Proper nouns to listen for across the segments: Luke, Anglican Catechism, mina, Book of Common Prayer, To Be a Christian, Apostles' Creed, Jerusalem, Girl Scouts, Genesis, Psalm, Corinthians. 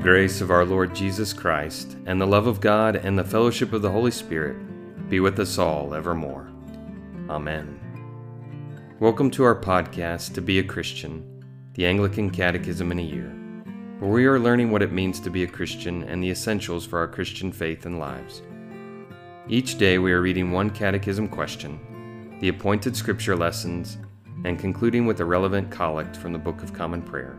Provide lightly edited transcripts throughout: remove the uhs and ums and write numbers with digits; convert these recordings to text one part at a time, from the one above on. The grace of our Lord Jesus Christ, and the love of God, and the fellowship of the Holy Spirit be with us all evermore. Amen. Welcome to our podcast, To Be a Christian, the Anglican Catechism in a Year, where we are learning what it means to be a Christian and the essentials for our Christian faith and lives. Each day we are reading one catechism question, the appointed scripture lessons, and concluding with a relevant collect from the Book of Common Prayer.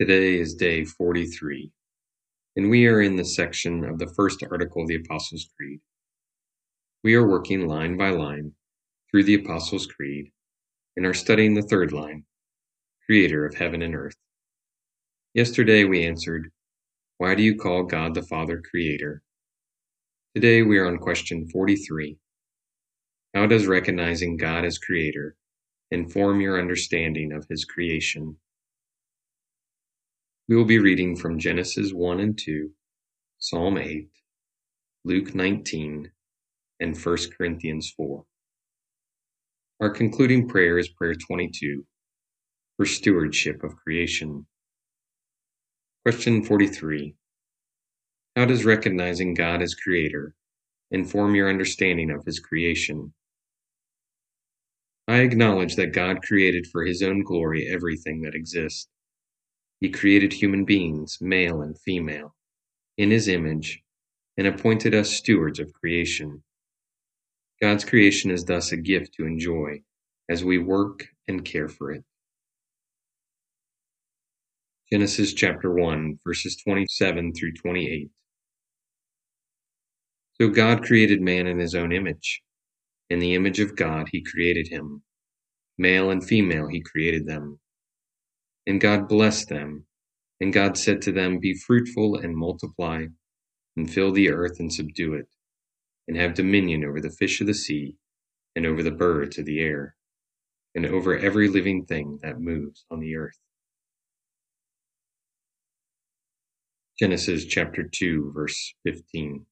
Today is day 43, and we are in the section of the first article of the Apostles' Creed. We are working line by line through the Apostles' Creed and are studying the third line, Creator of Heaven and Earth. Yesterday we answered, why do you call God the Father Creator? Today we are on question 43. How does recognizing God as Creator inform your understanding of His creation? We will be reading from Genesis 1 and 2, Psalm 8, Luke 19, and 1 Corinthians 4. Our concluding prayer is prayer 22, for stewardship of creation. Question 43. How does recognizing God as Creator inform your understanding of His creation? I acknowledge that God created for His own glory everything that exists. He created human beings, male and female, in His image, and appointed us stewards of creation. God's creation is thus a gift to enjoy as we work and care for it. Genesis chapter 1, verses 27 through 28. So God created man in His own image. In the image of God He created him. Male and female He created them. And God blessed them, and God said to them, be fruitful and multiply, and fill the earth and subdue it, and have dominion over the fish of the sea, and over the birds of the air, and over every living thing that moves on the earth. Genesis chapter 2, verse 15.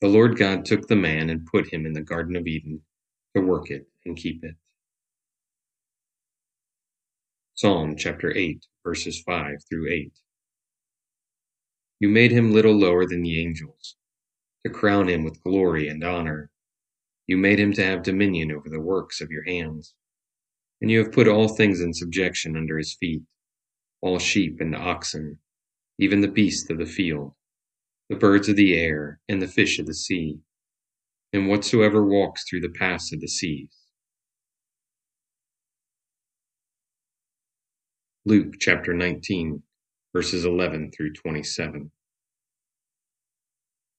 The Lord God took the man and put him in the Garden of Eden to work it and keep it. Psalm chapter 8, verses 5 through 8. You made him little lower than the angels, to crown him with glory and honor. You made him to have dominion over the works of your hands, and you have put all things in subjection under his feet, all sheep and oxen, even the beasts of the field, the birds of the air, and the fish of the sea, and whatsoever walks through the paths of the seas. Luke chapter 19, verses 11 through 27.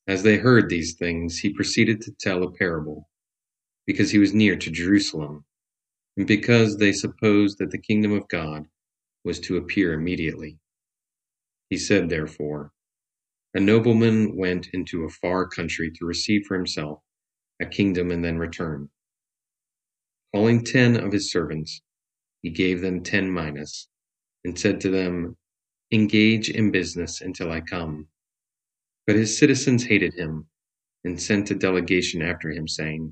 As they heard these things, He proceeded to tell a parable, because He was near to Jerusalem, and because they supposed that the kingdom of God was to appear immediately. He said, therefore, a nobleman went into a far country to receive for himself a kingdom and then return. Calling 10 of his servants, He gave them 10 minas, and said to them, engage in business until I come. But his citizens hated him, and sent a delegation after him, saying,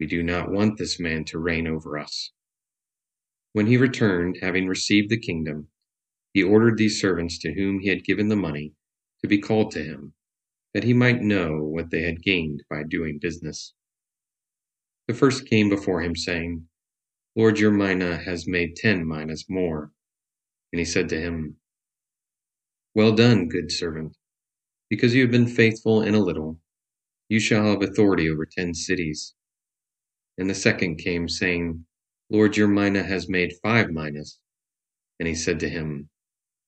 we do not want this man to reign over us. When he returned, having received the kingdom, he ordered these servants to whom he had given the money to be called to him, that he might know what they had gained by doing business. The first came before him, saying, Lord, your mina has made 10 minas more. And he said to him, well done, good servant, because you have been faithful in a little, you shall have authority over 10 cities. And the second came, saying, Lord, your mina has made 5 minas. And he said to him,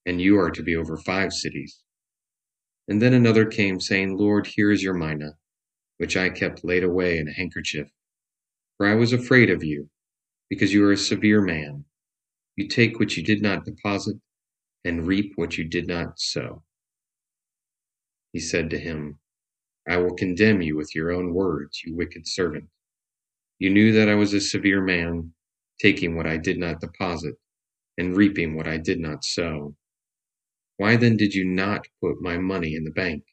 and you are to be over 5 cities. And then another came, saying, Lord, here is your mina, which I kept laid away in a handkerchief, for I was afraid of you, because you are a severe man. You take what you did not deposit, and reap what you did not sow. He said to him, I will condemn you with your own words, you wicked servant. You knew that I was a severe man, taking what I did not deposit and reaping what I did not sow. Why then did you not put my money in the bank?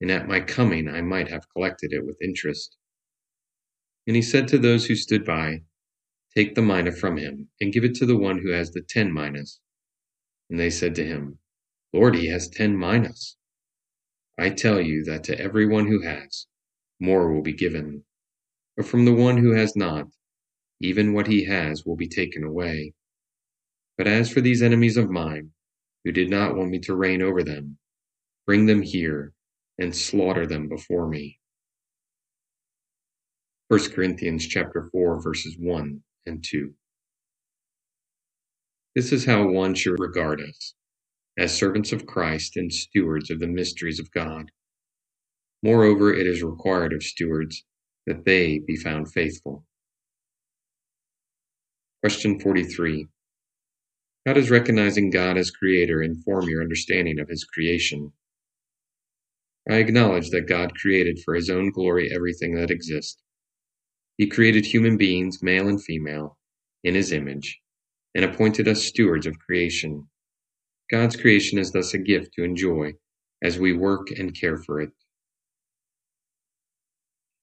And at my coming I might have collected it with interest. And he said to those who stood by, Take the mina from him, and give it to the one who has the 10 minas. And they said to him, Lord, he has 10 minas. I tell you that to everyone who has, more will be given. But from the one who has not, even what he has will be taken away. But as for these enemies of mine, who did not want me to reign over them, bring them here and slaughter them before me. 1 Corinthians chapter 4, verses 1 and 2. This is how one should regard us, as servants of Christ and stewards of the mysteries of God. Moreover, it is required of stewards that they be found faithful. Question 43. How does recognizing God as Creator inform your understanding of His creation? I acknowledge that God created for His own glory everything that exists. He created human beings, male and female, in His image, and appointed us stewards of creation. God's creation is thus a gift to enjoy as we work and care for it.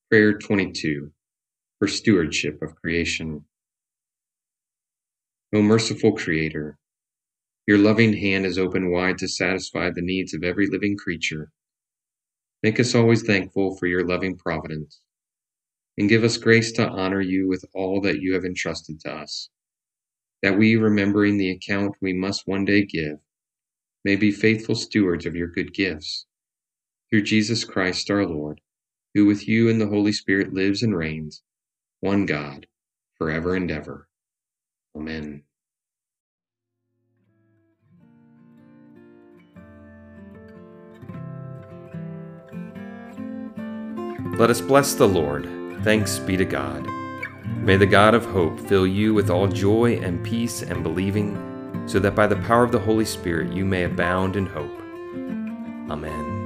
Prayer 22 for Stewardship of Creation. O merciful Creator, your loving hand is open wide to satisfy the needs of every living creature. Make us always thankful for your loving providence, and give us grace to honor you with all that you have entrusted to us, that we, remembering the account we must one day give, may be faithful stewards of your good gifts. Through Jesus Christ our Lord, who with you and the Holy Spirit lives and reigns, one God, forever and ever. Amen. Let us bless the Lord. Thanks be to God. May the God of hope fill you with all joy and peace and believing, so that by the power of the Holy Spirit you may abound in hope. Amen.